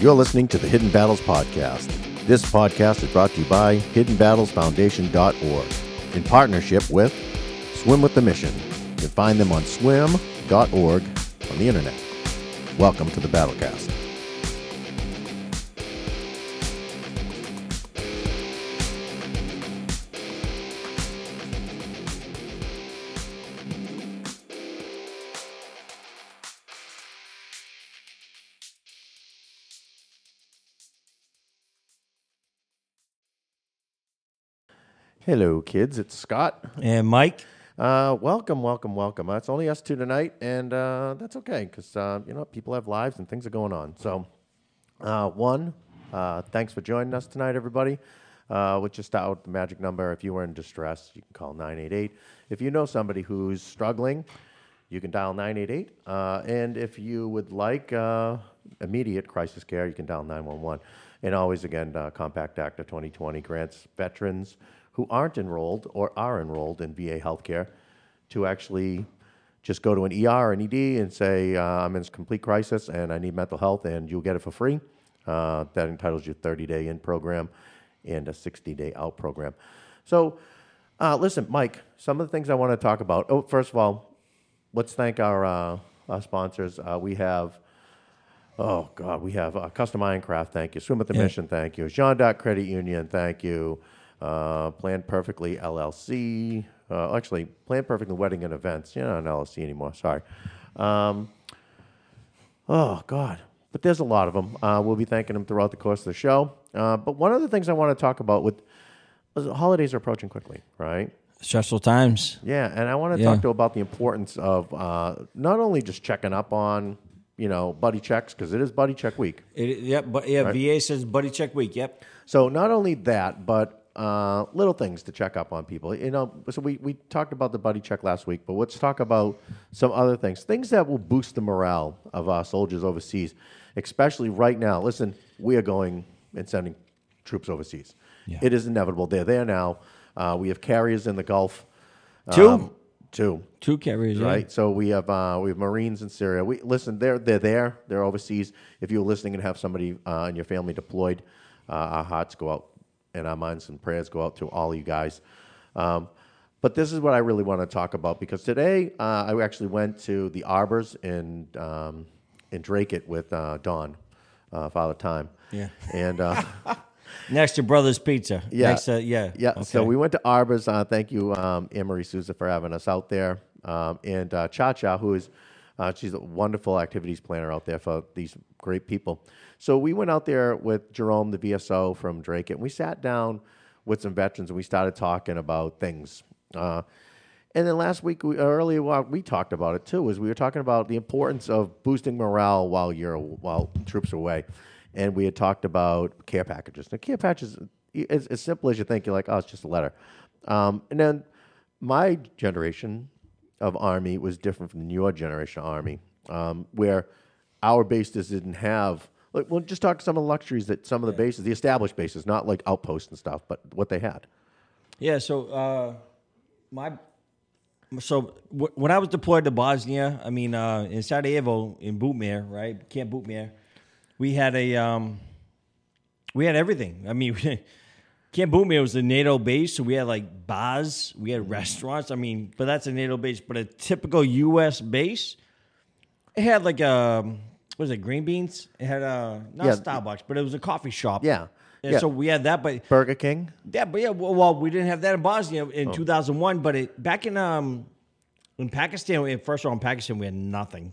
You're listening to the Hidden Battles Podcast. This podcast is brought to you by HiddenBattlesFoundation.org in partnership with Swim with the Mission. You can find them on swim.org on the internet. Welcome to the Battlecast. Hello, kids. It's Scott. And Mike. Welcome. It's only us two tonight, and that's okay, because, people have lives and things are going on. So, thanks for joining us tonight, everybody. We'll just start with the magic number. If you were in distress, you can call 988. If you know somebody who's struggling, you can dial 988. And if you would like immediate crisis care, you can dial 911. And always, again, Compact Act of 2020 grants veterans who aren't enrolled or are enrolled in VA healthcare to actually just go to an ER or an ED and say, I'm in complete crisis and I need mental health, and you'll get it for free. That entitles you to a 30-day in program and a 60-day out program. So, listen, Mike, some of the things I want to talk about. Oh, first of all, let's thank our sponsors. We have Custom Minecraft, thank you. Swim with the Mission, thank you. Jeanne D'Arc Credit Union, thank you. Plan Perfectly LLC, Plan Perfectly Wedding and Events. You're not an LLC anymore, sorry. But there's a lot of them. We'll be thanking them throughout the course of the show. But one of the things I want to talk about holidays are approaching quickly, right? Stressful times. Yeah, and I want to talk to about the importance of not only just checking up on, buddy checks, because it is buddy check week. Right? VA says buddy check week, yep. So not only that, but little things to check up on people. So we talked about the buddy check last week, but let's talk about some other things that will boost the morale of our soldiers overseas, especially right now. Listen, we are going and sending troops overseas. Yeah. It is inevitable. They're there now. We have carriers in the Gulf. Two carriers, right? Yeah. So we have Marines in Syria. They're there. They're overseas. If you're listening and have somebody in your family deployed, our hearts go out. And our minds and prayers go out to all you guys. But this is what I really want to talk about, because today I actually went to the Arbors in Dracut with Don, Father Time. Yeah. And next to Brother's Pizza. Yeah. Okay. So we went to Arbors. Thank you, Anne-Marie Souza, for having us out there. And Cha Cha, who is she's a wonderful activities planner out there for these great people. So we went out there with Jerome, the VSO from Dracut, and we sat down with some veterans, and we started talking about things. And then last week, we talked about it, too, is we were talking about the importance of boosting morale while troops are away. And we had talked about care packages. Now, care packages, it's as simple as you think. You're like, oh, it's just a letter. And then my generation of Army was different from your generation of Army, where our bases didn't have... We'll just talk some of the luxuries that some of the bases, the established bases, not like outposts and stuff, but what they had. Yeah, so when I was deployed to Bosnia, in Sarajevo, in Butmir, right, Camp Butmir, we had everything. Camp Butmir was a NATO base, so we had bars, we had restaurants. But that's a NATO base. But a typical U.S. base, it had Green Beans? It had Starbucks, but it was a coffee shop. Yeah. And so we had that. But Burger King? Yeah, but we didn't have that in Bosnia in 2001. But back in Pakistan, first of all, in Pakistan, we had nothing.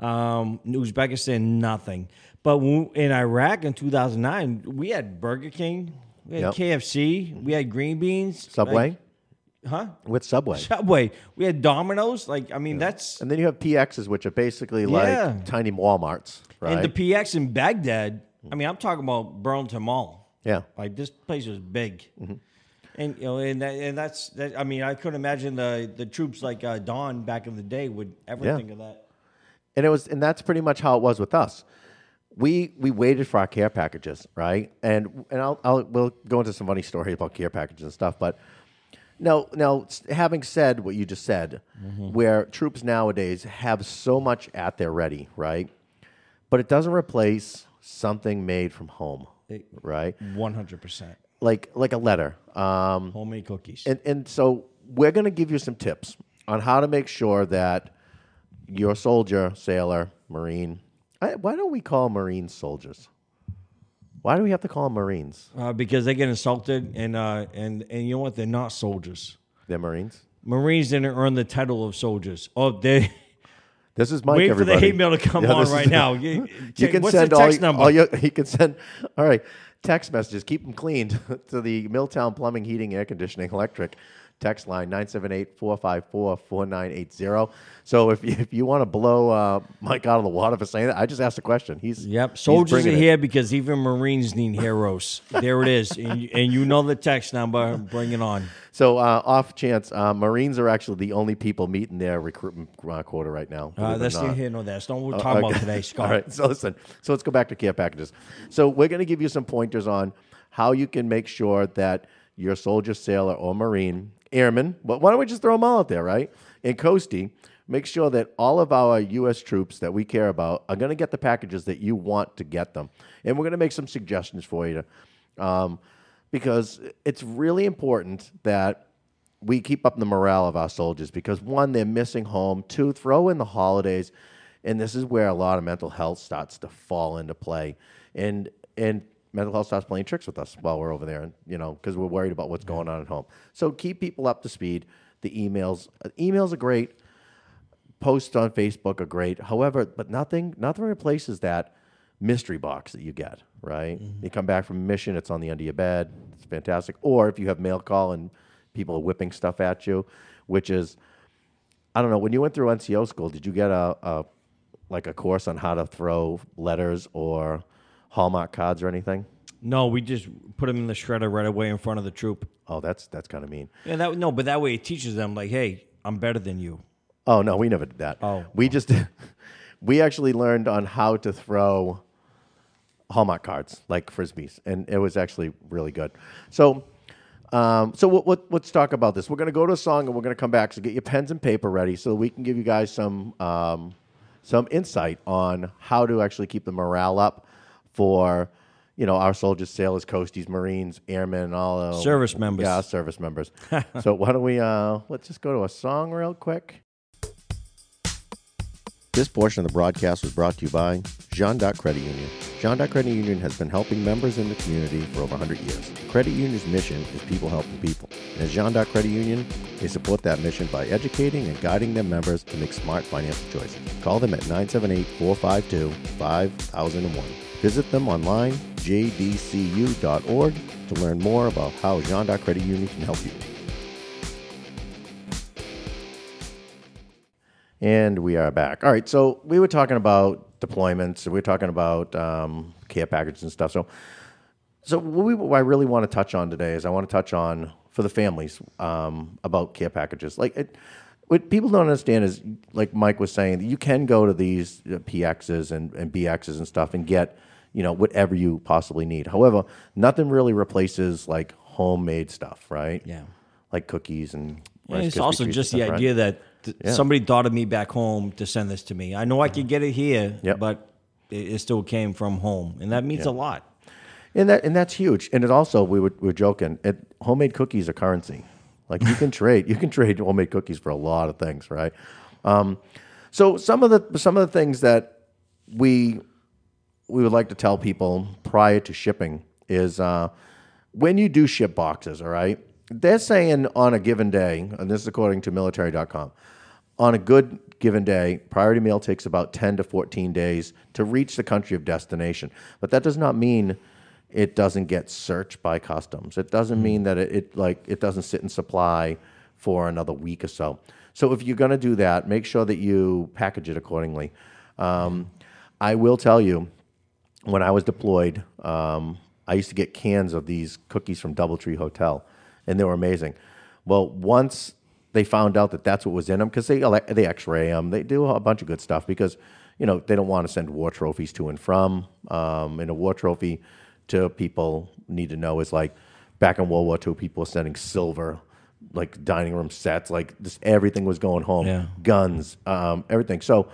In Uzbekistan, nothing. But in Iraq in 2009, we had Burger King. We had KFC. We had Green Beans. Subway? With Subway. We had Domino's. That's... And then you have PXs, which are basically tiny Walmarts, right? And the PX in Baghdad, I'm talking about Burlington Mall. Yeah. This place was big. Mm-hmm. And, I couldn't imagine the troops Don back in the day would ever think of that. And that's pretty much how it was with us. We waited for our care packages, right? And we'll go into some funny stories about care packages and stuff. But now, having said what you just said, where troops nowadays have so much at their ready, right? But it doesn't replace something made from home, right? 100%. Like a letter. Homemade cookies. And so we're going to give you some tips on how to make sure that your soldier, sailor, Marine. Why don't we call Marines soldiers? Why do we have to call them Marines? Because they get insulted, and you know what? They're not soldiers. They're Marines. Marines didn't earn the title of soldiers. Oh, they. This is Mike. Wait everybody. For the hate mail to come on right now. You can send all right, text messages. Keep them cleaned to the Milltown Plumbing, Heating, Air Conditioning, Electric. Text line 978-454-4980. So if you want to blow Mike out of the water for saying that, I just asked a question. Soldiers are here because even Marines need heroes. There it is, and you know the text number. Bring it on. So off chance, Marines are actually the only people meeting their recruitment quota right now. That's not here nor there. That's not what we're talking about today, Scott. All right. So listen. So let's go back to care packages. So we're going to give you some pointers on how you can make sure that your soldier, sailor, or Marine. Airmen, but why don't we just throw them all out there, right? And Coastie, make sure that all of our U.S. troops that we care about are going to get the packages that you want to get them. And we're going to make some suggestions for you because it's really important that we keep up the morale of our soldiers because, one, they're missing home. Two, throw in the holidays. And this is where a lot of mental health starts to fall into play. And mental health starts playing tricks with us while we're over there, and because we're worried about what's going on at home. So keep people up to speed. The emails are great. Posts on Facebook are great. However, but nothing replaces that mystery box that you get, right? Mm-hmm. You come back from a mission, it's on the end of your bed. It's fantastic. Or if you have mail call and people are whipping stuff at you, which is, I don't know, when you went through NCO school, did you get a course on how to throw letters or Hallmark cards or anything? No, we just put them in the shredder right away in front of the troop. Oh, that's kind of mean. Yeah, but that way it teaches them, like, hey, I'm better than you. Oh no, we never did that. Oh, we actually learned on how to throw Hallmark cards like frisbees, and it was actually really good. So, let's talk about this. We're gonna go to a song, and we're gonna come back. So get your pens and paper ready, so we can give you guys some insight on how to actually keep the morale up. For, our soldiers, sailors, Coasties, Marines, airmen, and all those. Service members. Yeah, service members. So why don't we, let's just go to a song real quick. This portion of the broadcast was brought to you by Jeanne D'Arc Credit Union. Jeanne D'Arc Credit Union has been helping members in the community for over 100 years. The credit union's mission is people helping people. And as Jeanne D'Arc Credit Union, they support that mission by educating and guiding their members to make smart financial choices. Call them at 978-452-5001. Visit them online, jdcu.org, to learn more about how Jeanne D'Arc Credit Union can help you. And we are back. All right, so we were talking about deployments, and we were talking about care packages and stuff. So what I really want to touch on today is I want to touch on, for the families, about care packages. What people don't understand is, like Mike was saying, you can go to these PXs and BXs and stuff and get, whatever you possibly need. However, nothing really replaces, like, homemade stuff, right? Yeah. Like cookies and... Yeah, it's also just the idea that somebody thought of me back home to send this to me. I know I could get it here, but it still came from home, and that means a lot. And that's huge. And it also, we were joking, homemade cookies are currency. Like you can trade homemade cookies for a lot of things, right? So some of the things that we would like to tell people prior to shipping is when you do ship boxes, all right? They're saying on a given day, and this is according to military.com, on a good given day, priority mail takes about 10 to 14 days to reach the country of destination. But that does not mean it doesn't get searched by customs. It doesn't mean that it doesn't sit in supply for another week or so. So if you're going to do that, make sure that you package it accordingly. I will tell you, when I was deployed, I used to get cans of these cookies from Doubletree Hotel, and they were amazing. Well, once they found out that that's what was in them, because they X-ray them, they do a bunch of good stuff because they don't want to send war trophies to and from, and a war trophy. To people need to know is like back in World War II, people were sending silver, like dining room sets, like just everything was going home, guns, everything. So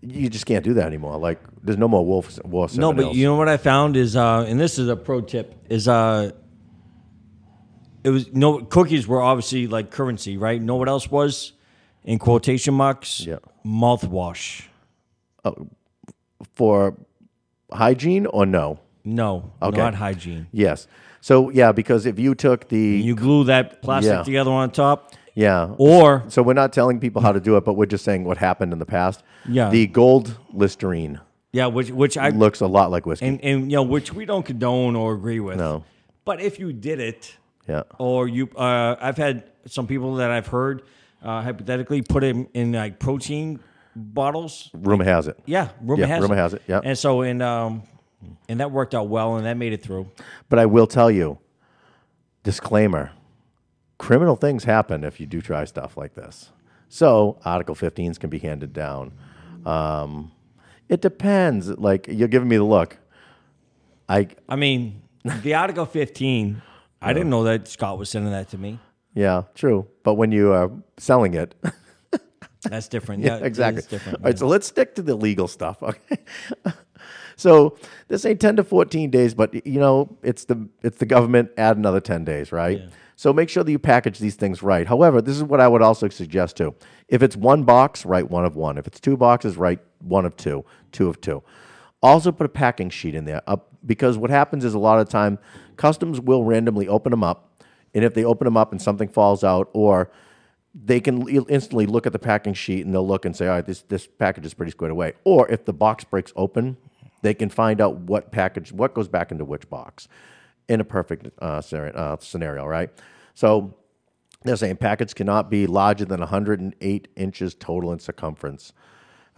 you just can't do that anymore. Like, there's no more Wolf. No, but you know what I found is, and this is a pro tip, is it was no cookies were obviously like currency, right? Know what else was in quotation marks? Yeah, mouthwash. For hygiene or no? No, okay. Not hygiene. Yes. So yeah, because if you took the you glue that plastic together on top. Yeah. Or so we're not telling people how to do it, but we're just saying what happened in the past. Yeah. The gold Listerine. Yeah, which I looks a lot like whiskey, and you know, which we don't condone or agree with. No. But if you did it, yeah. Or you, I've had some people that I've heard hypothetically put it in like protein bottles. Rumor has it. Yeah. Rumor has it. Yeah. And so and that worked out well, and that made it through. But I will tell you, disclaimer. Criminal things happen if you do try stuff like this. So Article 15s can be handed down. It depends. Like, you're giving me the look. I mean, the Article 15, I didn't know that Scott was sending that to me. Yeah, true. But when you are selling it... That's different. Yeah, exactly. Different, All right, so let's stick to the legal stuff. Okay. So this ain't 10 to 14 days, but, you know, it's the government. Add another 10 days, right? Yeah. So make sure that you package these things right. However, this is what I would also suggest too. If it's one box, write one of one. If it's two boxes, write one of two, two of two. Also put a packing sheet in there because what happens is a lot of time customs will randomly open them up, and if they open them up and something falls out, or they can instantly look at the packing sheet and they'll look and say, all right, this package is pretty squared away. Or if the box breaks open, they can find out what goes back into which box. In a perfect scenario, right? So they're saying packets cannot be larger than 108 inches total in circumference.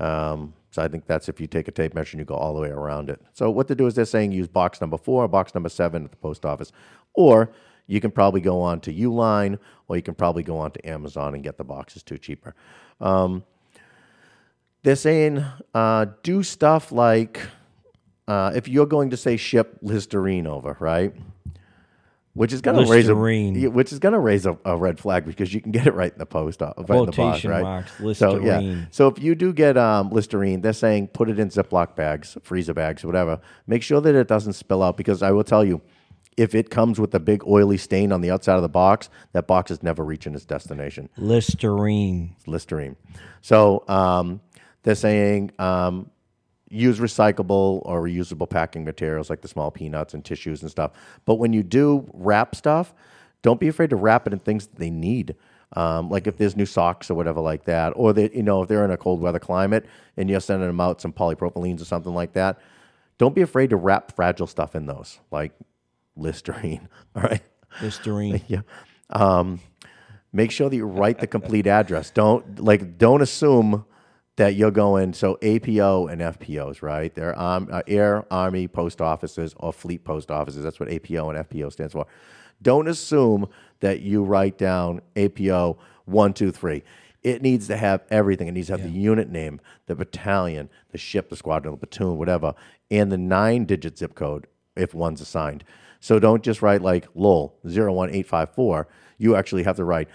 So I think that's if you take a tape measure and you go all the way around it. So what they do is they're saying use box number 4, box number 7 at the post office. Or you can probably go on to Uline, or you can probably go on to Amazon and get the boxes too cheaper. They're saying do stuff like... if you're going to say ship Listerine over, right, which is going to raise a red flag because you can get it right in the post office, right in the box, right? Marks, Listerine. So, yeah. So if you do get Listerine, they're saying put it in Ziploc bags, freezer bags, whatever. Make sure that it doesn't spill out because I will tell you, if it comes with a big oily stain on the outside of the box, that box is never reaching its destination. Listerine. So they're saying... use recyclable or reusable packing materials like the small peanuts and tissues and stuff. But when you do wrap stuff, don't be afraid to wrap it in things that they need. Like if there's new socks or whatever like that, or they, you know, if they're in a cold weather climate and you're sending them out some polypropylenes or something like that, don't be afraid to wrap fragile stuff in those, like Listerine. All right, Listerine. Yeah. Make sure that you write the complete address. Don't assume that you're going, so APO and FPOs, right? They're Air, Army, Post Offices, or Fleet Post Offices. That's what APO and FPO stands for. Don't assume that you write down APO 123. It needs to have everything. It needs to have the unit name, the battalion, the ship, the squadron, the platoon, whatever, and the 9-digit zip code if one's assigned. So don't just write like LOL 01854. You actually have to write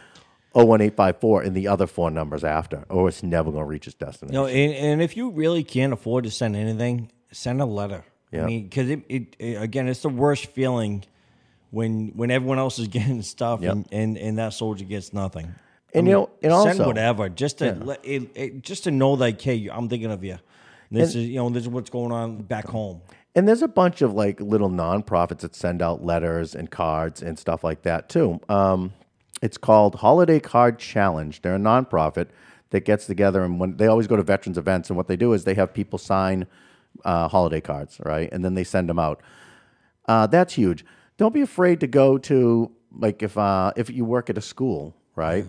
01854 and the other 4 numbers after, or it's never going to reach its destination. No, and if you really can't afford to send anything, send a letter. Yeah. I mean, because it again, it's the worst feeling when everyone else is getting stuff and that soldier gets nothing. And send whatever just to just to know, like, hey, I'm thinking of you. This is what's going on back home. And there's a bunch of like little nonprofits that send out letters and cards and stuff like that too. It's called Holiday Card Challenge. They're a nonprofit that gets together, and when they always go to veterans events, and what they do is they have people sign holiday cards, right? And then they send them out. That's huge. Don't be afraid to go to, like, if you work at a school, right?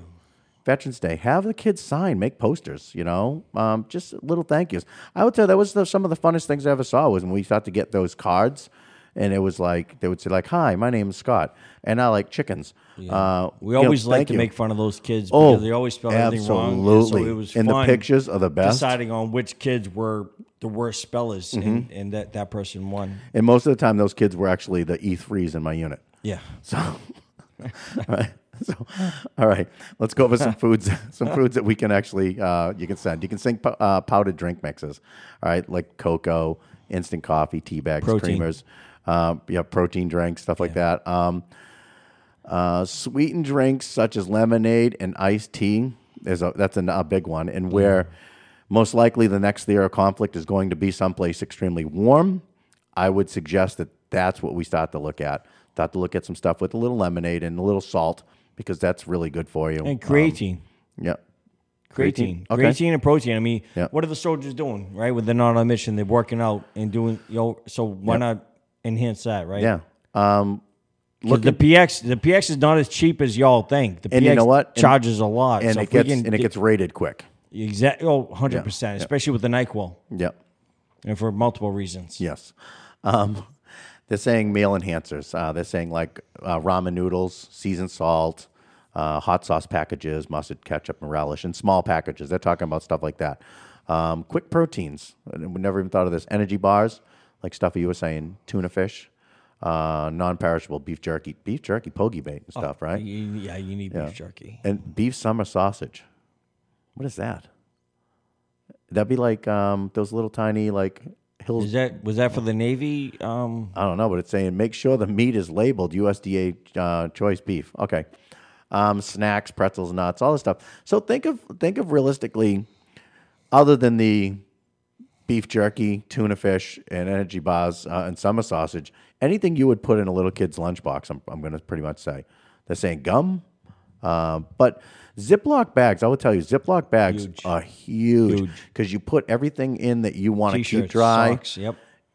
Veterans Day, have the kids sign, make posters, you know, just little thank yous. I would tell you that was some of the funnest things I ever saw was when we started to get those cards. And it was like, they would say like, hi, my name is Scott, and I like chickens. Yeah. We always like to make fun of those kids because they always spell everything wrong. Absolutely. And so it was fun. The pictures are the best. Deciding on which kids were the worst spellers, and that person won. And most of the time, those kids were actually the E3s in my unit. Yeah. So, right. So, all right, let's go over some foods that we can actually you can send. You can send powdered drink mixes, all right, like cocoa, instant coffee, tea bags, creamers, protein drinks, stuff like that. Sweetened drinks such as lemonade and iced tea that's a big one, and where most likely the next theater of conflict is going to be someplace extremely warm, I would suggest that that's what we start to look at. Start to look at some stuff with a little lemonade and a little salt, because that's really good for you. And creatine. Creatine. Okay. Creatine and protein. I mean, what are the soldiers doing, right? When they're not on a mission, they're working out and doing, so why not enhance that, right? Yeah. Look, the PX is not as cheap as y'all think. The PX charges a lot. And, it gets rated quick. Exactly. Oh, 100%, especially with the NyQuil. Yeah. And for multiple reasons. Yes. They're saying meal enhancers. They're saying like ramen noodles, seasoned salt, hot sauce packages, mustard, ketchup, and relish, and small packages. They're talking about stuff like that. Quick proteins. I never even thought of this. Energy bars, like stuff you were saying, tuna fish, non-perishable beef jerky, pogey bait and stuff, right? Yeah, you need beef jerky. And beef summer sausage. What is that? That'd be like those little tiny like hills. Was that for the Navy? I don't know, but it's saying make sure the meat is labeled USDA choice beef. Okay, snacks, pretzels, nuts, all this stuff. So think of realistically, other than the beef jerky, tuna fish, and energy bars and summer sausage, anything you would put in a little kid's lunchbox. I'm going to pretty much say they're saying gum, but. Ziploc bags, I will tell you, Ziploc bags are huge because you put everything in that you want to keep dry socks,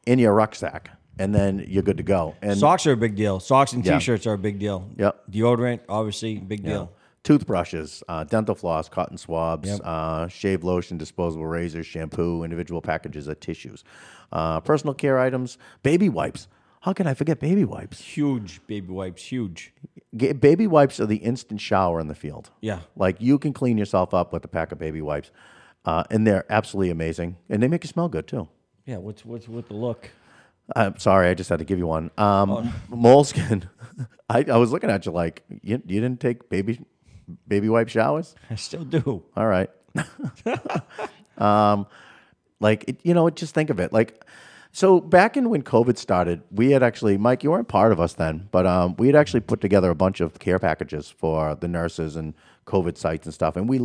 in your rucksack, and then you're good to go. And socks are a big deal. Socks and T-shirts are a big deal. Yep. Deodorant, obviously, big deal. Toothbrushes, dental floss, cotton swabs, shave lotion, disposable razors, shampoo, individual packages of tissues, personal care items, baby wipes. How can I forget baby wipes? Huge baby wipes, huge. Baby wipes are the instant shower in the field. Yeah. Like you can clean yourself up with a pack of baby wipes. And they're absolutely amazing. And they make you smell good too. Yeah, what's with the look? I'm sorry, I just had to give you one. Moleskin. I was looking at you like, you didn't take baby wipe showers? I still do. All right. Just think of it. Like... So back in when COVID started, we had actually, Mike, you weren't part of us then, but we had actually put together a bunch of care packages for the nurses and COVID sites and stuff. And we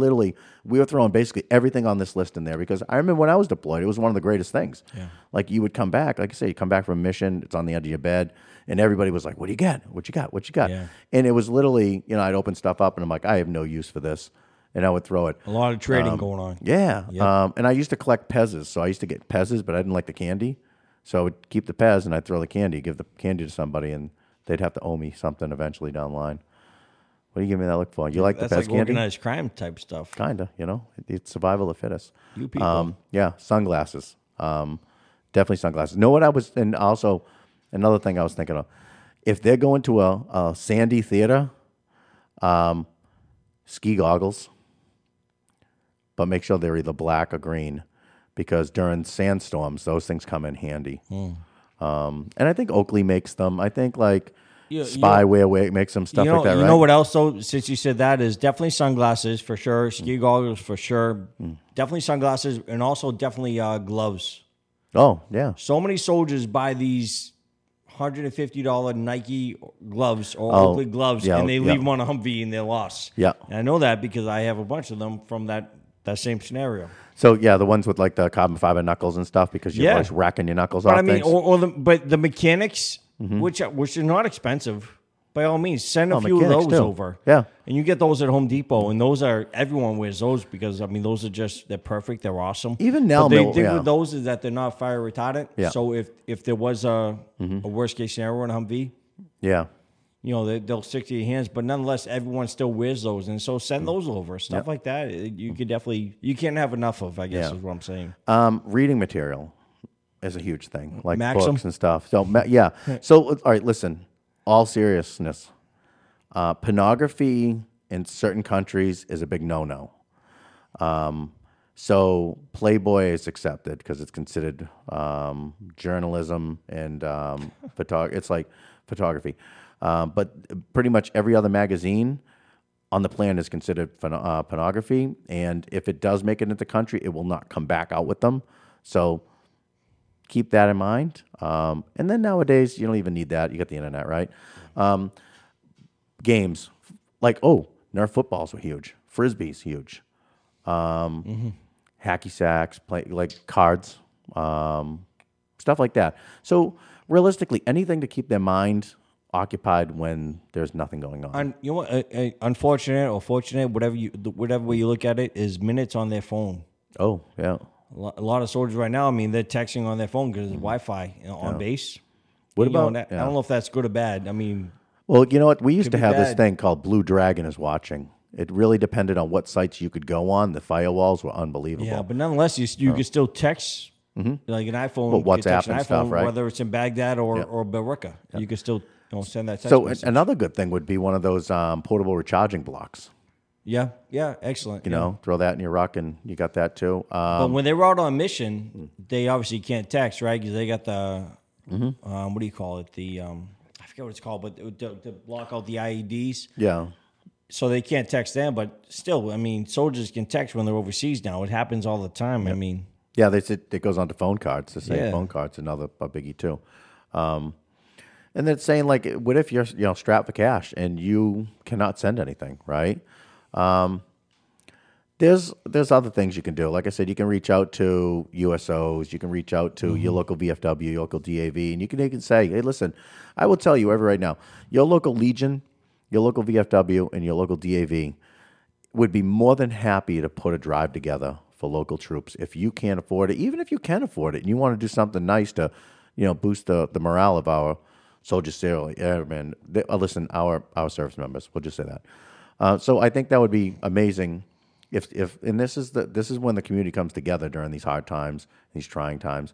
were throwing basically everything on this list in there because I remember when I was deployed, it was one of the greatest things. Yeah. Like you would come back, like I say, you come back from a mission, it's on the edge of your bed, and everybody was like, what do you got? What you got? What you got? Yeah. And it was literally, I'd open stuff up and I'm like, I have no use for this. And I would throw it. A lot of trading going on. Yeah. Yep. And I used to collect Pez's. So I used to get Pez's, but I didn't like the candy. So I would keep the Pez and I'd throw the candy, give the candy to somebody, and they'd have to owe me something eventually down the line. What do you give me that look for? You like the Pez like candy? That's like organized crime type stuff. Kind of, It's survival of the fittest. You people. Yeah, sunglasses. Definitely sunglasses. Know what I was, and also another thing I was thinking of. If they're going to a sandy theater, ski goggles, but make sure they're either black or green, because during sandstorms, those things come in handy. Mm. And I think Oakley makes them. I think like Spyware makes them, stuff like that, right? You know what else, though, since you said that, is definitely sunglasses for sure, ski goggles for sure, definitely sunglasses, and also definitely gloves. Oh, yeah. So many soldiers buy these $150 Nike gloves or Oakley gloves, and they leave them on a Humvee and they're lost. Yeah. And I know that because I have a bunch of them from that same scenario. So yeah, the ones with like the carbon fiber knuckles and stuff, because you're like racking your knuckles off. But I mean, but the mechanics, which are not expensive, by all means, send a few of those over. Yeah, and you get those at Home Depot, and those are, everyone wears those because I mean those are just, they're perfect, they're awesome. Even now, the thing with those is that they're not fire retardant. Yeah. So if there was a worst case scenario in a Humvee, they'll stick to your hands, but nonetheless, everyone still wears those, and so send those over. Stuff like that, you could definitely, you can't have enough of, I guess, is what I'm saying. Reading material is a huge thing, like Maxim, books and stuff. So yeah, so all right, listen, all seriousness, pornography in certain countries is a big no-no. So Playboy is accepted because it's considered journalism and photography. It's like photography. But pretty much every other magazine on the plan is considered pornography, and if it does make it into the country, it will not come back out with them. So keep that in mind. And then nowadays, you don't even need that. You got the internet, right? Games like, Nerf footballs were huge. Frisbees, huge. Hacky sacks, like cards, stuff like that. So realistically, anything to keep their mind occupied when there's nothing going on. And you know what? Unfortunate or fortunate, whatever way you look at it, is minutes on their phone. Oh yeah, a lot of soldiers right now. I mean, they're texting on their phone because Wi-Fi on base. What about? I don't know if that's good or bad. I mean, well, you know what? We used to have this thing called Blue Dragon is watching. It really depended on what sites you could go on. The firewalls were unbelievable. Yeah, but nonetheless, you could still text. Like an iPhone, well, WhatsApp and stuff, right? Whether it's in Baghdad or Berica, you can still send that text message. Another good thing would be one of those portable recharging blocks. Yeah, excellent. You know, throw that in your ruck and you got that too. But when they were out on mission, they obviously can't text, right? Because they got the, what do you call it? The, I forget what it's called, but to block out the IEDs. Yeah. So they can't text them, but still, I mean, soldiers can text when they're overseas now. It happens all the time, I mean. Yeah, it goes on to phone cards. The same phone cards, another biggie too. And then saying like, what if you're strapped for cash and you cannot send anything, right? There's other things you can do. Like I said, you can reach out to USOs, you can reach out to your local VFW, your local DAV, and you can say, hey, listen, I will tell you right now, your local Legion, your local VFW, and your local DAV would be more than happy to put a drive together for local troops, if you can't afford it, even if you can afford it, and you want to do something nice to, boost the morale of our soldiers, airmen. Listen, our service members. We'll just say that. So I think that would be amazing. If and this is when the community comes together during these hard times, these trying times,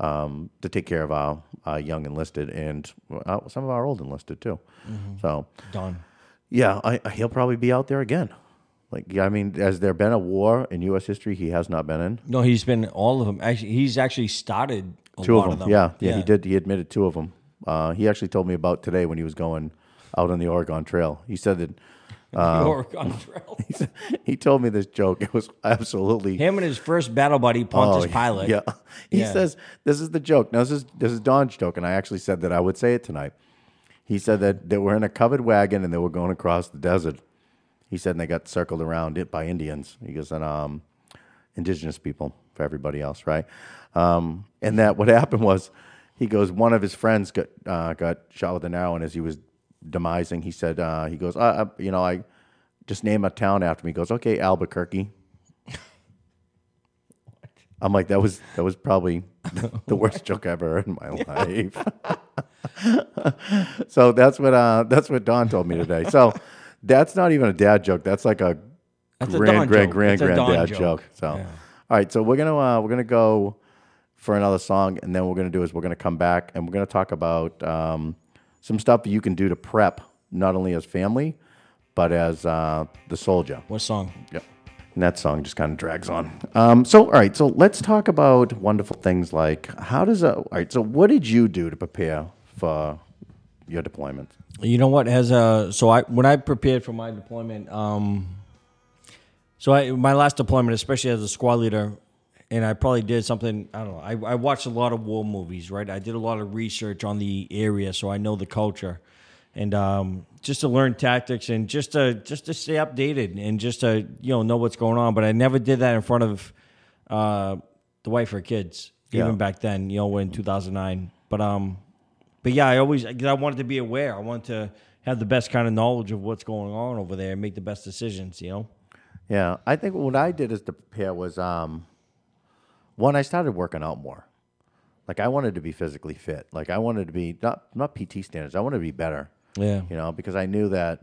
to take care of our young enlisted and some of our old enlisted too. So Don, yeah, he'll probably be out there again. Like, I mean, has there been a war in U.S. history he has not been in? No, he's been all of them. Actually, he's actually started a lot of them. Yeah, he did. He admitted two of them. He actually told me about today when he was going out on the Oregon Trail. He said that the Oregon Trail. He told me this joke. It was absolutely him and his first battle buddy, Pontus Pilate. Yeah, he says this is the joke. Now this is Don's joke, and I actually said that I would say it tonight. He said that they were in a covered wagon and they were going across the desert. He said, and they got circled around it by Indians. He goes, and indigenous people for everybody else, right? And that what happened was, he goes, one of his friends got shot with an arrow, and as he was demising, he said, he goes, I just name a town after me. He goes, okay, Albuquerque. I'm like, that was probably the worst joke I ever heard in my life. So that's what Don told me today. So. That's not even a dad joke. That's like a grand dad joke. So, All right. So we're gonna go for another song, and then we're gonna come back and we're gonna talk about some stuff that you can do to prep, not only as family, but as the soldier. What song? Yeah, and that song just kind of drags on. So all right. So let's talk about wonderful things like all right. So what did you do to prepare for your deployment? You know what? When I prepared for my deployment, my last deployment, especially as a squad leader, and I probably did something. I don't know. I watched a lot of war movies, right? I did a lot of research on the area, so I know the culture, and just to learn tactics and just to stay updated and just to know what's going on. But I never did that in front of the wife or kids, even back then. In 2009, But yeah, I wanted to be aware. I wanted to have the best kind of knowledge of what's going on over there and make the best decisions, Yeah, I think what I did is to prepare was, one, I started working out more. Like, I wanted to be physically fit. Like, I wanted to be, not PT standards, I wanted to be better. Yeah. Because I knew that,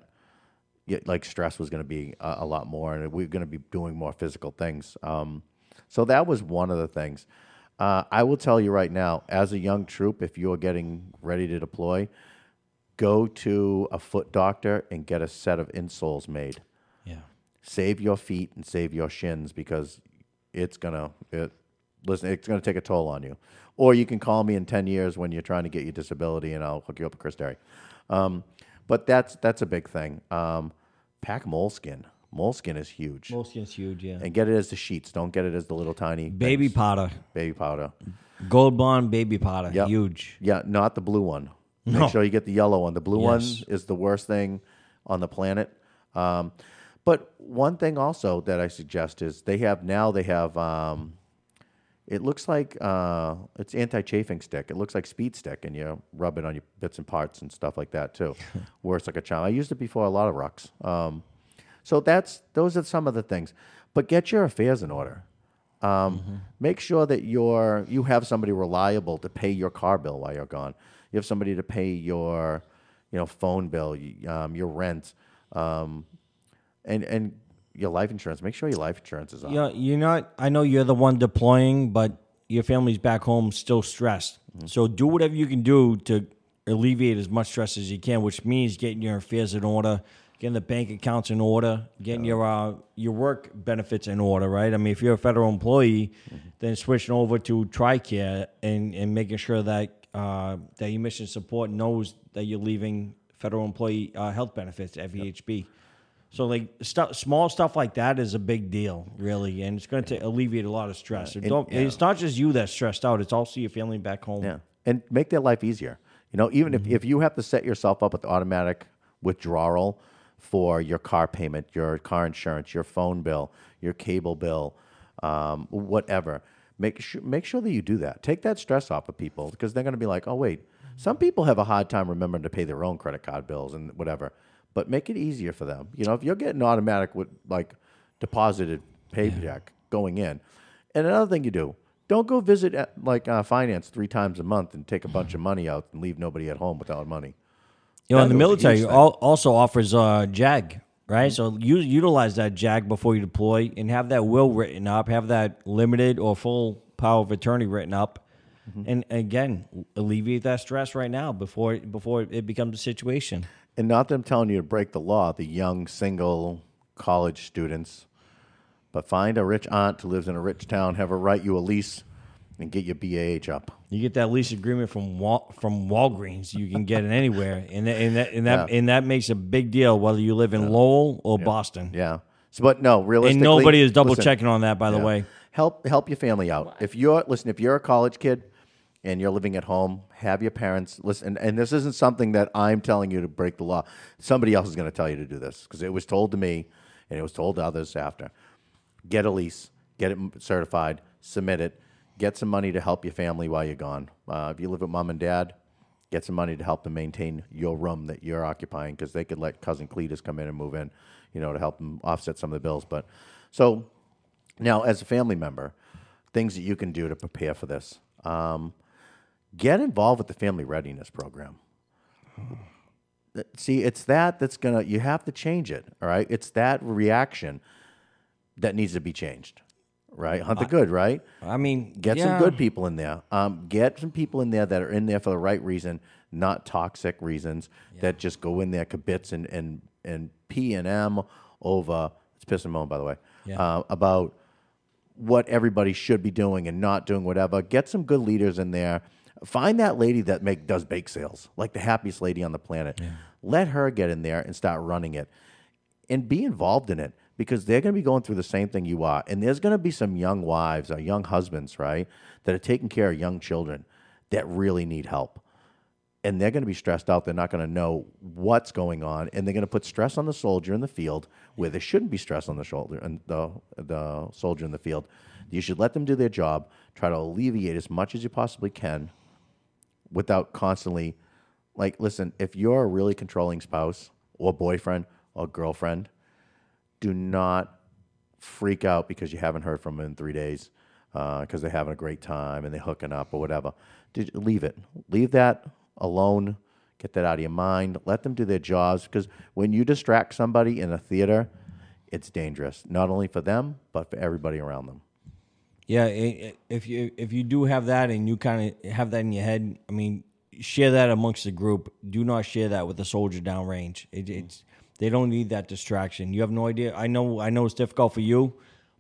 like, stress was going to be a lot more and we were going to be doing more physical things. So that was one of the things. I will tell you right now, as a young troop, if you're getting ready to deploy, go to a foot doctor and get a set of insoles made. Yeah. Save your feet and save your shins because it's going to take a toll on you. Or you can call me in 10 years when you're trying to get your disability and I'll hook you up with Chris Derry. But that's a big thing. pack moleskin. Moleskin is huge. Moleskin's huge, yeah. And get it as the sheets. Don't get it as the little tiny baby things. Powder. Baby powder. Gold Bond baby powder. Yep. Huge. Yeah, not the blue one. Make sure you get the yellow one. The blue one is the worst thing on the planet. But one thing also that I suggest is they have it looks like it's anti-chafing stick. It looks like speed stick, and you rub it on your bits and parts and stuff like that too, where it's like a charm. I used it before a lot of rucks. So those are some of the things. But get your affairs in order. Make sure that you have somebody reliable to pay your car bill while you're gone. You have somebody to pay your phone bill, your rent, and your life insurance. Make sure your life insurance is on. Yeah, I know you're the one deploying, but your family's back home still stressed. Mm-hmm. So do whatever you can do to alleviate as much stress as you can, which means getting your affairs in order, getting the bank accounts in order, getting your work benefits in order, right? I mean, if you're a federal employee, then switching over to TRICARE and making sure that your mission support knows that you're leaving federal employee health benefits, FEHB. Yep. So like small stuff like that is a big deal, really, and it's going to alleviate a lot of stress. Yeah. It's not just you that's stressed out; it's also your family back home. Yeah, and make their life easier. Even if you have to set yourself up with automatic withdrawal for your car payment, your car insurance, your phone bill, your cable bill, whatever. Make sure that you do that. Take that stress off of people, because they're going to be like, oh, wait. Some people have a hard time remembering to pay their own credit card bills and whatever, but make it easier for them. If you're getting automatic with deposited paycheck going in. And another thing you do, don't go visit finance 3 times a month and take a bunch of money out and leave nobody at home without money. And the military also offers JAG, right? So you utilize that JAG before you deploy and have that will written up, have that limited or full power of attorney written up, and again, alleviate that stress right now before it becomes a situation. And not them telling you to break the law, the young, single college students, but find a rich aunt who lives in a rich town, have her write you a lease, and get your BAH up. You get that lease agreement from Walgreens. You can get it anywhere, and that makes a big deal whether you live in Lowell or Boston. Yeah. So, but no, realistically, and nobody is double checking on that. By the way, help your family out. If you're a college kid and you're living at home, have your parents listen. And this isn't something that I'm telling you to break the law. Somebody else is going to tell you to do this because it was told to me, and it was told to others after. Get a lease, get it certified, submit it. Get some money to help your family while you're gone. If you live with mom and dad, get some money to help them maintain your room that you're occupying, because they could let cousin Cletus come in and move in, to help them offset some of the bills. But so now, as a family member, things that you can do to prepare for this: get involved with the family readiness program. See, it's that's gonna. You have to change it. All right, it's that reaction that needs to be changed. Right, hunt the good, right? I mean, get some good people in there. Get some people in there that are in there for the right reason, not toxic reasons that just go in there kibitz and P&M over. It's piss and moan, by the way, about what everybody should be doing and not doing whatever. Get some good leaders in there. Find that lady that does bake sales, like the happiest lady on the planet. Yeah. Let her get in there and start running it, and be involved in it. Because they're going to be going through the same thing you are. And there's going to be some young wives or young husbands, right, that are taking care of young children that really need help. And they're going to be stressed out. They're not going to know what's going on. And they're going to put stress on the soldier in the field where there shouldn't be stress on the shoulder and the soldier in the field. You should let them do their job. Try to alleviate as much as you possibly can without constantly, listen, if you're a really controlling spouse or boyfriend or girlfriend, do not freak out because you haven't heard from them in 3 days because they're having a great time and they're hooking up or whatever. Leave it. Leave that alone. Get that out of your mind. Let them do their jobs, because when you distract somebody in a theater, it's dangerous, not only for them but for everybody around them. Yeah, if you do have that and you kind of have that in your head, I mean, share that amongst the group. Do not share that with the soldier downrange. It's They don't need that distraction. You have no idea. I know it's difficult for you,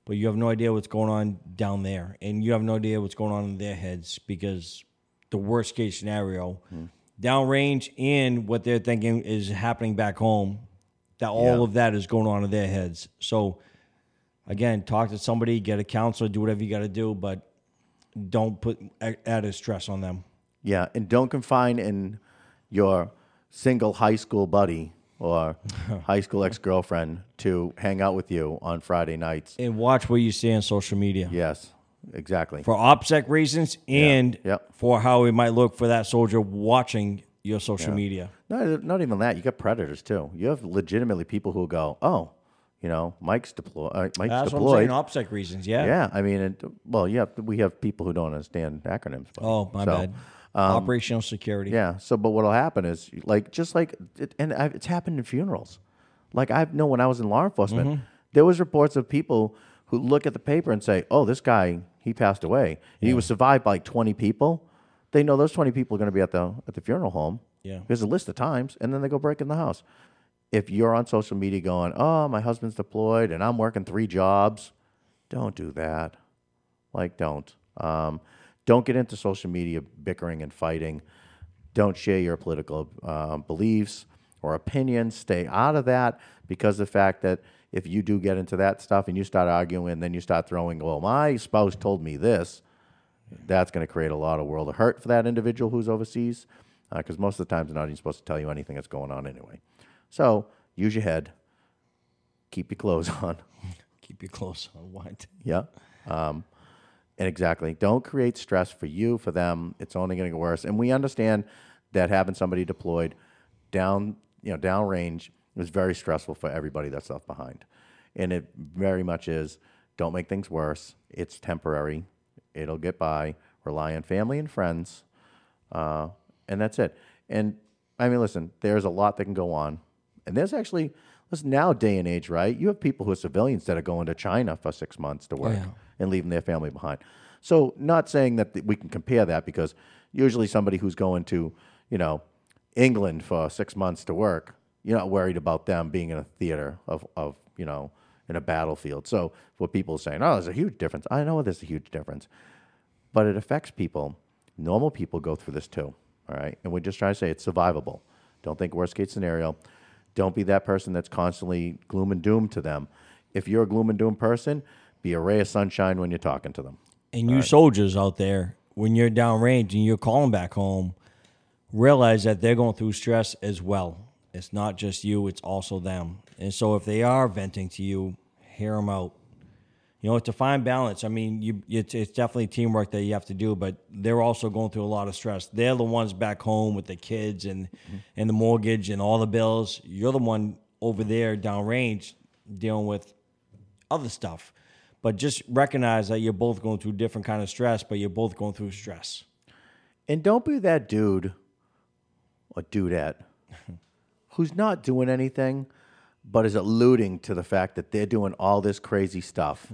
but you have no idea what's going on down there. And you have no idea what's going on in their heads, because the worst case scenario, downrange and what they're thinking is happening back home that all of that is going on in their heads. So again, talk to somebody, get a counselor, do whatever you got to do, but don't put added stress on them. Yeah, and don't confine in your single high school buddy or high school ex-girlfriend to hang out with you on Friday nights. And watch what you see on social media. Yes, exactly. For OPSEC reasons and for how it might look for that soldier watching your social media. Not even that. You got predators, too. You have legitimately people who go, oh, you know, Mike's deployed. That's what I'm saying, OPSEC reasons, yeah. I mean, we have people who don't understand acronyms. But, bad. Operational security. Yeah. So, but what'll happen is, it's happened in funerals. Like I know when I was in law enforcement, there was reports of people who look at the paper and say, "Oh, this guy, he passed away. Yeah. He was survived by like 20 people." They know those 20 people are going to be at the funeral home. Yeah. There's a list of times, and then they go break in the house. If you're on social media going, "Oh, my husband's deployed, and I'm working 3 jobs," don't do that. Like, don't. Don't get into social media bickering and fighting. Don't share your political beliefs or opinions. Stay out of that, because the fact that if you do get into that stuff and you start arguing and then you start throwing, well, my spouse told me this, that's going to create a lot of world of hurt for that individual who's overseas, because most of the time they're not even supposed to tell you anything that's going on anyway. So use your head. Keep your clothes on. Keep your clothes on. What? Yeah. And exactly. Don't create stress for you, for them. It's only going to get worse. And we understand that having somebody deployed downrange is very stressful for everybody that's left behind. And it very much is. Don't make things worse. It's temporary. It'll get by. Rely on family and friends. And that's it. And I mean, listen, there's a lot that can go on. And there's actually, now day and age, right? You have people who are civilians that are going to China for 6 months to work. Yeah. And leaving their family behind. So not saying that we can compare that, because usually somebody who's going to, England for 6 months to work, you're not worried about them being in a theater of in a battlefield. So what people are saying, oh, there's a huge difference. I know there's a huge difference. But it affects people. Normal people go through this too, all right? And we're just trying to say it's survivable. Don't think worst case scenario. Don't be that person that's constantly gloom and doom to them. If you're a gloom and doom person, be a ray of sunshine when you're talking to them. And all you soldiers out there, when you're downrange and you're calling back home, realize that they're going through stress as well. It's not just you, it's also them. And so if they are venting to you, hear them out. It's a fine balance. I mean, it's definitely teamwork that you have to do, but they're also going through a lot of stress. They're the ones back home with the kids and the mortgage and all the bills. You're the one over there downrange dealing with other stuff. But just recognize that you're both going through different kind of stress, but you're both going through stress. And don't be that dude or dudette who's not doing anything but is alluding to the fact that they're doing all this crazy stuff.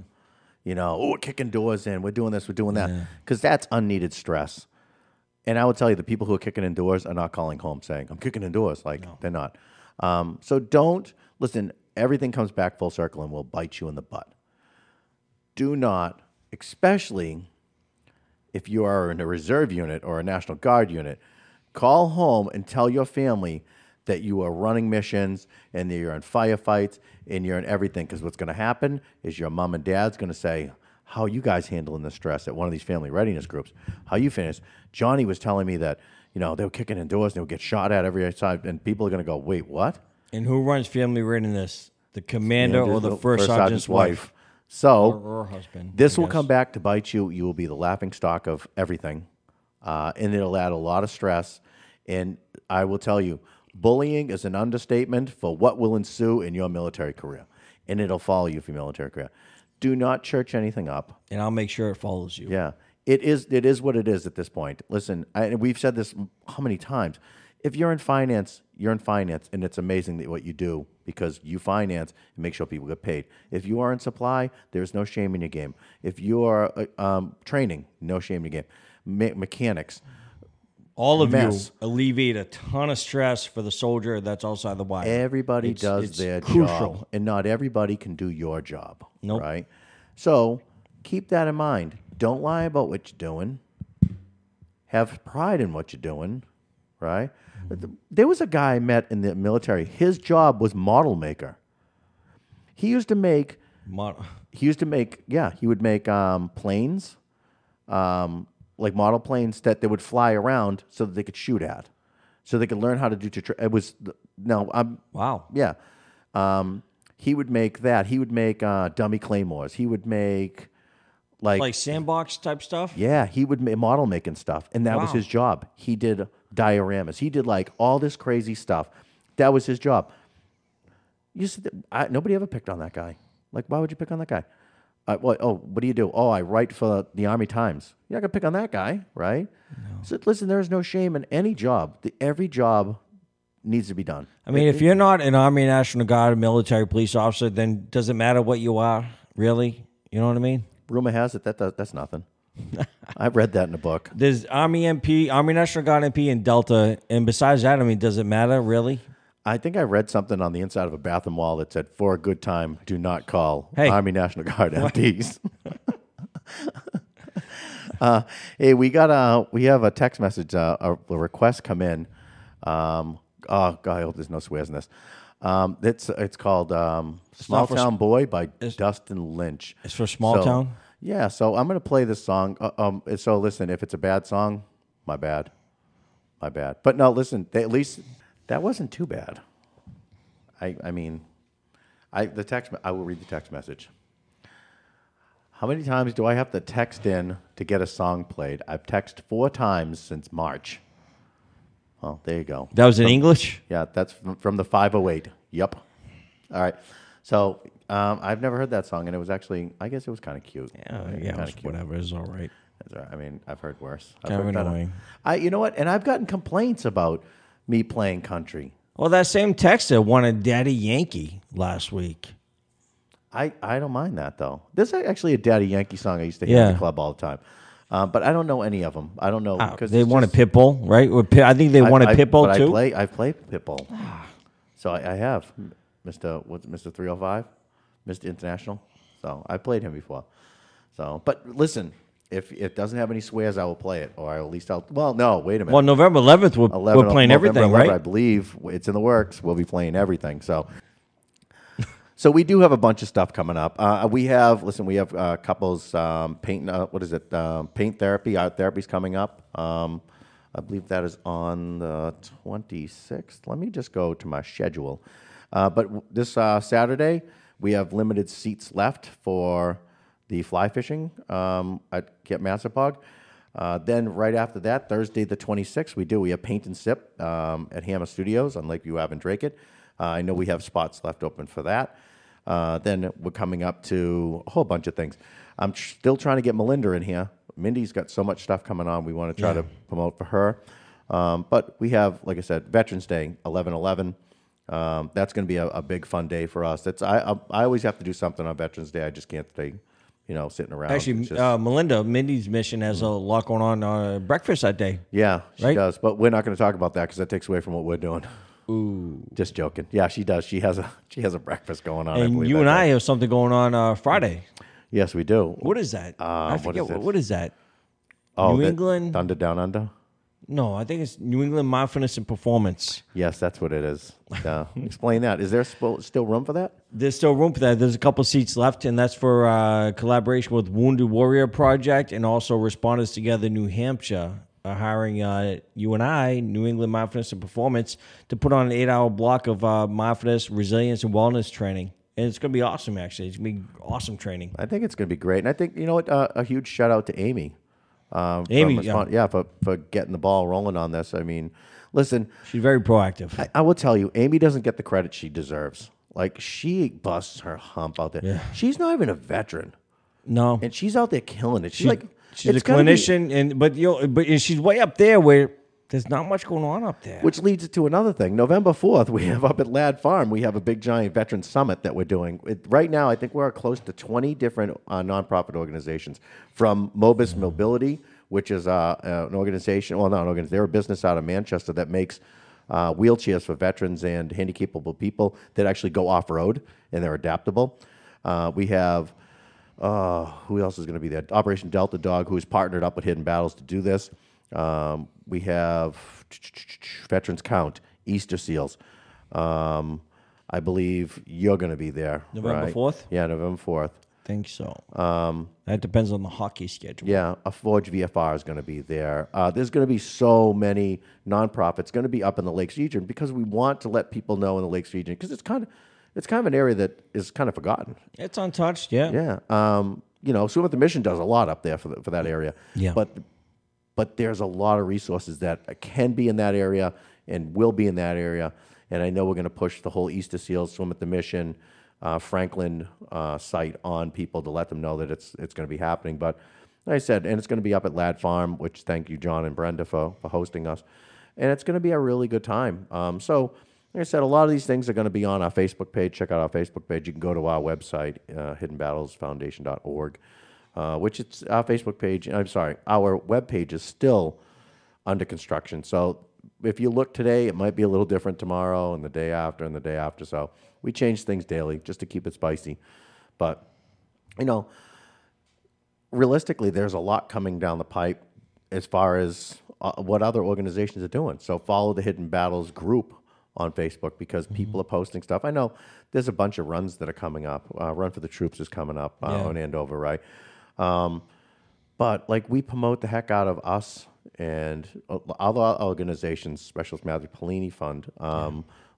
We're kicking doors in. We're doing this. We're doing that. Because that's unneeded stress. And I would tell you, the people who are kicking in doors are not calling home saying, I'm kicking in doors. They're not. So don't. Listen, everything comes back full circle and will bite you in the butt. Do not, especially if you are in a reserve unit or a National Guard unit, call home and tell your family that you are running missions and that you're in firefights and you're in everything. Because what's going to happen is your mom and dad's going to say, how are you guys handling the stress at one of these family readiness groups? How you finish? Johnny was telling me that, they were kicking in doors and they would get shot at every time. And people are going to go, wait, what? And who runs family readiness? The commander or the first sergeant's wife? So or husband, this will come back to bite you. You will be the laughing stock of everything, and it'll add a lot of stress. And I will tell you, bullying is an understatement for what will ensue in your military career, and it'll follow you for your military career. Do not church anything up. And I'll make sure it follows you. Yeah, it is what it is at this point. Listen, we've said this how many times. If you're in finance, you're in finance, and it's amazing that what you do, because you finance and make sure people get paid. If you are in supply, there's no shame in your game. If you are training, no shame in your game. Mechanics. All of you alleviate a ton of stress for the soldier that's outside the wire. Everybody does their job, and not everybody can do your job, right? So keep that in mind. Don't lie about what you're doing. Have pride in what you're doing. right? Mm-hmm. There was a guy I met in the military. His job was model maker. He used to make he would make planes, like model planes that they would fly around so that they could shoot at, so they could learn how to do. He would make that. He would make dummy claymores. He would make like sandbox type stuff. Yeah, he would make model making stuff, and that was his job. He did dioramas. He did like all this crazy stuff. That was his job. You said nobody ever picked on that guy. Like, why would you pick on that guy? What do you do? Oh, I write for the Army Times. You're not going to pick on that guy, right? No. So, listen, there is no shame in any job. Every job needs to be done. I mean, if you're not an Army, National Guard, military, police officer, then does it matter what you are, really? You know what I mean? Rumor has it that's nothing. I've read that in a book. There's Army MP, Army National Guard MP, and Delta. And besides that, I mean, does it matter, really? I think I read something on the inside of a bathroom wall that said, for a good time, do not call Army National Guard MPs. Hey, we have a text message, a request come in. Oh, God, I hope there's no swears in this. It's called Small Town Boy by Dustin Lynch. It's for Small Town? Yeah, so I'm going to play this song. So listen, if it's a bad song, my bad. But no, listen, at least... That wasn't too bad. I will read the text message. How many times do I have to text in to get a song played? I've texted 4 times since March. Well, there you go. That was in English? Yeah, that's from the 508. Yep. All right. So I've never heard that song, and it was actually, I guess it was kind of cute. Yeah, it was whatever. It's all right. I mean, I've heard worse. Kind of annoying. You know what? And I've gotten complaints about me playing country. Well, that same texter wanted Daddy Yankee last week. I don't mind that, though. There's actually a Daddy Yankee song I used to hear at the club all the time. But I don't know any of them. I don't know. They wanted Pitbull, right? I think they wanted Pitbull, too. I've played Pitbull. So I have. Mr. 305, Mr. International. So I played him before. So, but listen... If it doesn't have any swears, I will play it, or at least I'll... Well, no, wait a minute. Well, November 11th, we're playing everything, right? I believe it's in the works. We'll be playing everything. So we do have a bunch of stuff coming up. We have couples paint... what is it? Paint therapy. Art therapy is coming up. I believe that is on the 26th. Let me just go to my schedule. But this Saturday, we have limited seats left for... the fly fishing at Camp Massapog. Then right after that, Thursday the 26th, we have Paint and Sip at Hammer Studios on Lakeview Ave and Dracut. I know we have spots left open for that. Then we're coming up to a whole bunch of things. I'm still trying to get Melinda in here. Mindy's got so much stuff coming on. We want to try to promote for her. But we have, like I said, Veterans Day, 11/11. That's going to be a big fun day for us. I always have to do something on Veterans Day. I just can't think. You know, sitting around. Actually, Melinda, Mindy's mission has a lot going on breakfast that day. Yeah, she does. But we're not going to talk about that because that takes away from what we're doing. Ooh. Just joking. Yeah, she does. She has a breakfast going on. And you and I have something going on Friday. Yes, we do. What is that? I forget. What is that? Oh, New England? Thunder Down Under? No, I think it's New England Mindfulness and Performance. Yes, that's what it is. Explain that. Is there still room for that? There's still room for that. There's a couple seats left, and that's for collaboration with Wounded Warrior Project and also Responders Together New Hampshire are hiring you and I, New England Mindfulness and Performance, to put on an 8-hour block of mindfulness, resilience, and wellness training. And it's going to be awesome, actually. It's going to be awesome training. I think it's going to be great. And I think, you know what, a huge shout-out to Amy. Amy, for getting the ball rolling on this. I mean, listen, she's very proactive. I will tell you, Amy doesn't get the credit she deserves. Like, she busts her hump out there. Yeah. She's not even a veteran. No, and she's out there killing it. She's a clinician, but she's way up there where there's not much going on up there. Which leads to another thing. November 4th, we have up at Ladd Farm. We have a big giant veteran summit that we're doing right now. I think we're close to 20 different nonprofit organizations, from Mobus Mobility, which is an organization. Well, not an organization. They're a business out of Manchester that makes wheelchairs for veterans and handicapable people that actually go off road and they're adaptable. We have who else is going to be there? Operation Delta Dog, who's partnered up with Hidden Battles to do this. We have Veterans Count, Easter Seals. I believe you're going to be there. November right? 4th? Yeah, November 4th. I think so. That depends on the hockey schedule. Yeah, a Forge VFR is going to be there. There's going to be so many nonprofits going to be up in the Lakes region because we want to let people know in the Lakes region because it's kind of an area that is kind of forgotten. It's untouched, yeah. Yeah. You know, Swim with the Mission does a lot up there for that area. Yeah. But there's a lot of resources that can be in that area and will be in that area. And I know we're going to push the whole Easter Seals, Swim with the Mission, Franklin site on people to let them know that it's going to be happening. But like I said, and it's going to be up at Ladd Farm, which thank you, John and Brenda, for hosting us. And it's going to be a really good time. So like I said, a lot of these things are going to be on our Facebook page. Check out our Facebook page. You can go to our website, hiddenbattlesfoundation.org, which it's our Facebook page. I'm sorry, our webpage is still under construction. So if you look today, it might be a little different tomorrow and the day after and the day after. So we change things daily just to keep it spicy. But, you know, realistically, there's a lot coming down the pipe as far as what other organizations are doing. So follow the Hidden Battles group on Facebook because people are posting stuff. I know there's a bunch of runs that are coming up. Run for the Troops is coming up on Andover, right? But, like, we promote the heck out of us and other organizations, Special Matthew Pellini Fund.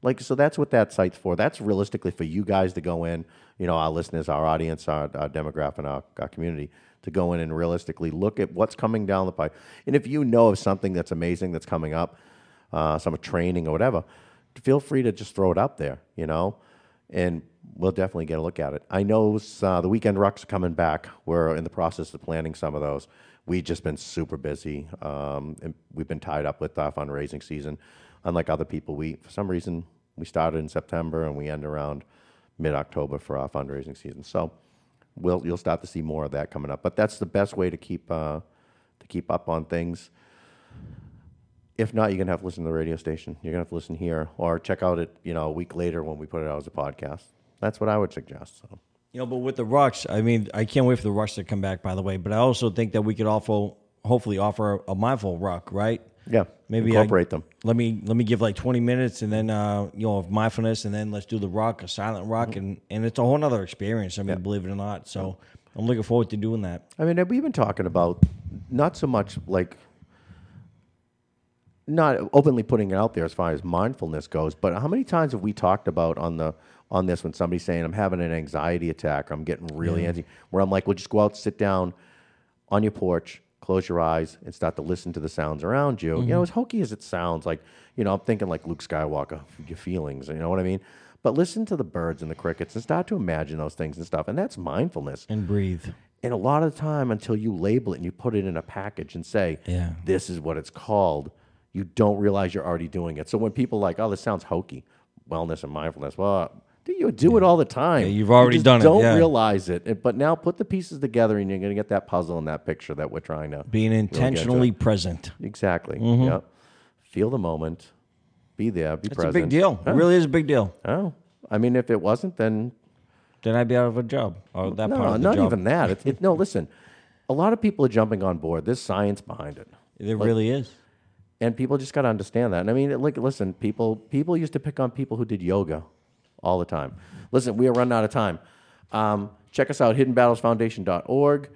Like, so that's what that site's for. That's realistically for you guys to go in, you know, our listeners, our audience, our demographic, and our community to go in and realistically look at what's coming down the pipe. And if you know of something that's amazing that's coming up, some training or whatever, feel free to just throw it up there, you know, and we'll definitely get a look at it. I know the Weekend Rucks are coming back. We're in the process of planning some of those. We've just been super busy. And we've been tied up with our fundraising season. Unlike other people, for some reason, we started in September and we end around mid-October for our fundraising season. So you'll start to see more of that coming up. But that's the best way to keep up on things. If not, you're going to have to listen to the radio station. You're going to have to listen here or check out it, you know, a week later when we put it out as a podcast. That's what I would suggest. So. You know, but with the Rucks, I mean, I can't wait for the Rucks to come back, by the way. But I also think that we could hopefully offer a mindful ruck, right? Yeah, maybe incorporate them. Let me give like 20 minutes, and then you know, of mindfulness, and then let's do the rock, a silent rock, and it's a whole nother experience. I mean, believe it or not. So I'm looking forward to doing that. I mean, we've been talking about not so much like not openly putting it out there as far as mindfulness goes, but how many times have we talked about on this when somebody's saying I'm having an anxiety attack, or I'm getting really antsy, where I'm like, well, just go out, sit down on your porch. Close your eyes and start to listen to the sounds around you. You know, as hokey as it sounds, like, you know, I'm thinking like Luke Skywalker, your feelings, you know what I mean? But listen to the birds and the crickets and start to imagine those things and stuff. And that's mindfulness. And breathe. And a lot of the time until you label it and you put it in a package and say, this is what it's called, you don't realize you're already doing it. So when people are like, oh, this sounds hokey, wellness and mindfulness, well, you do it all the time. Yeah, you've already done it. Don't realize it. But now put the pieces together and you're going to get that puzzle and that picture that we're trying to. Being intentionally present. Exactly. Yep. Feel the moment. Be there. Be present. It's a big deal. It really is a big deal. Oh. I mean, if it wasn't, then I'd be out of a job. Or that part of the job. No, not even that. No, listen. A lot of people are jumping on board. There's science behind it. There really is. And people just got to understand that. And I mean, like, listen, people used to pick on people who did yoga. All the time. Listen, we are running out of time. Check us out, hiddenbattlesfoundation.org,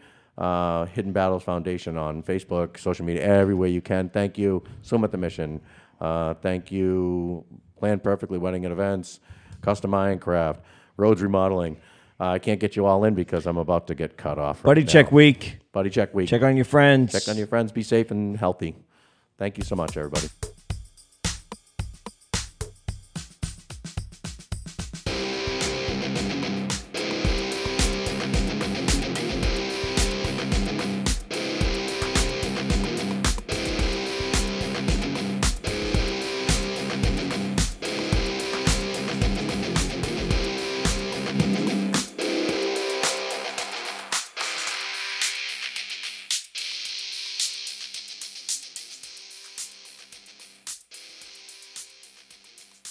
Hidden Battles Foundation on Facebook, social media, everywhere you can. Thank you, Swim at the Mission. Thank you, Plan Perfectly Wedding and Events, Custom Minecraft, Roads Remodeling. I can't get you all in because I'm about to get cut off. Buddy Check Week. Check on your friends. Be safe and healthy. Thank you so much, everybody.